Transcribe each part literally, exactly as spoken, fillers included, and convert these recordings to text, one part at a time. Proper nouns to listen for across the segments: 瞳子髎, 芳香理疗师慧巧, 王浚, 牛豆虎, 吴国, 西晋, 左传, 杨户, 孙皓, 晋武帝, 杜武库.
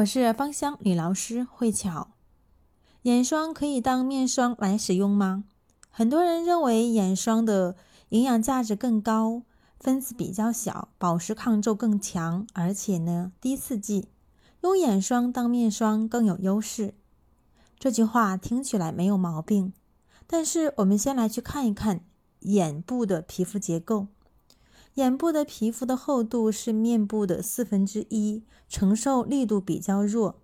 我是芳香理疗师慧巧。眼霜可以当面霜来使用吗？很多人认为眼霜的营养价值更高，分子比较小，保湿抗皱更强，而且呢低刺激，用眼霜当面霜更有优势。这句话听起来没有毛病，但是我们先来去看一看眼部的皮肤结构。眼部的皮肤的厚度是面部的四分之一，承受力度比较弱，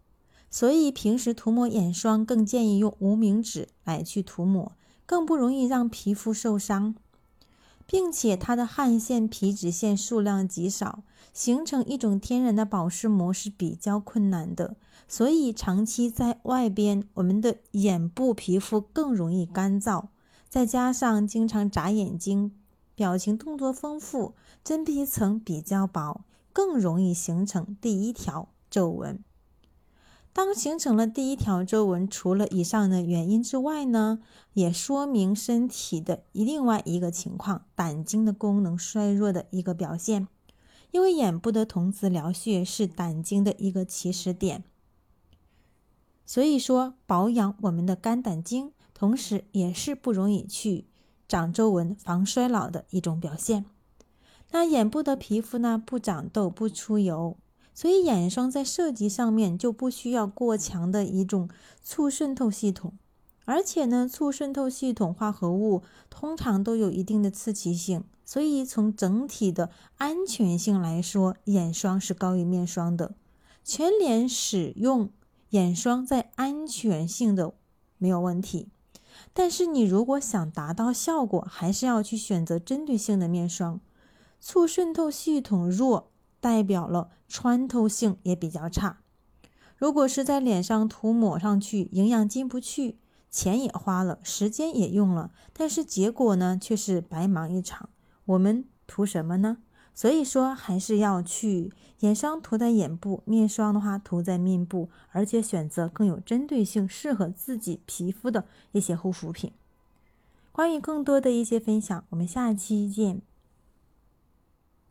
所以平时涂抹眼霜更建议用无名指来去涂抹，更不容易让皮肤受伤，并且它的汗腺、皮脂腺数量极少，形成一种天然的保湿膜是比较困难的，所以长期在外边，我们的眼部皮肤更容易干燥，再加上经常眨眼睛，表情动作丰富，真皮层比较薄，更容易形成第一条皱纹。当形成了第一条皱纹，除了以上的原因之外呢，也说明身体的另外一个情况，胆经的功能衰弱的一个表现。因为眼部的瞳子髎穴是胆经的一个起始点，所以说保养我们的肝胆经，同时也是不容易去长皱纹、防衰老的一种表现。那眼部的皮肤呢，不长痘、不出油，所以眼霜在设计上面就不需要过强的一种促渗透系统，而且呢，促渗透系统化合物通常都有一定的刺激性，所以从整体的安全性来说，眼霜是高于面霜的。全脸使用眼霜在安全性的没有问题，但是你如果想达到效果，还是要去选择针对性的面霜。促渗透系统弱，代表了穿透性也比较差。如果是在脸上涂抹上去，营养进不去，钱也花了，时间也用了，但是结果呢却是白忙一场，我们涂什么呢？所以说还是要去眼霜涂在眼部，面霜的话涂在面部，而且选择更有针对性，适合自己皮肤的一些护肤品。关于更多的一些分享，我们下期见。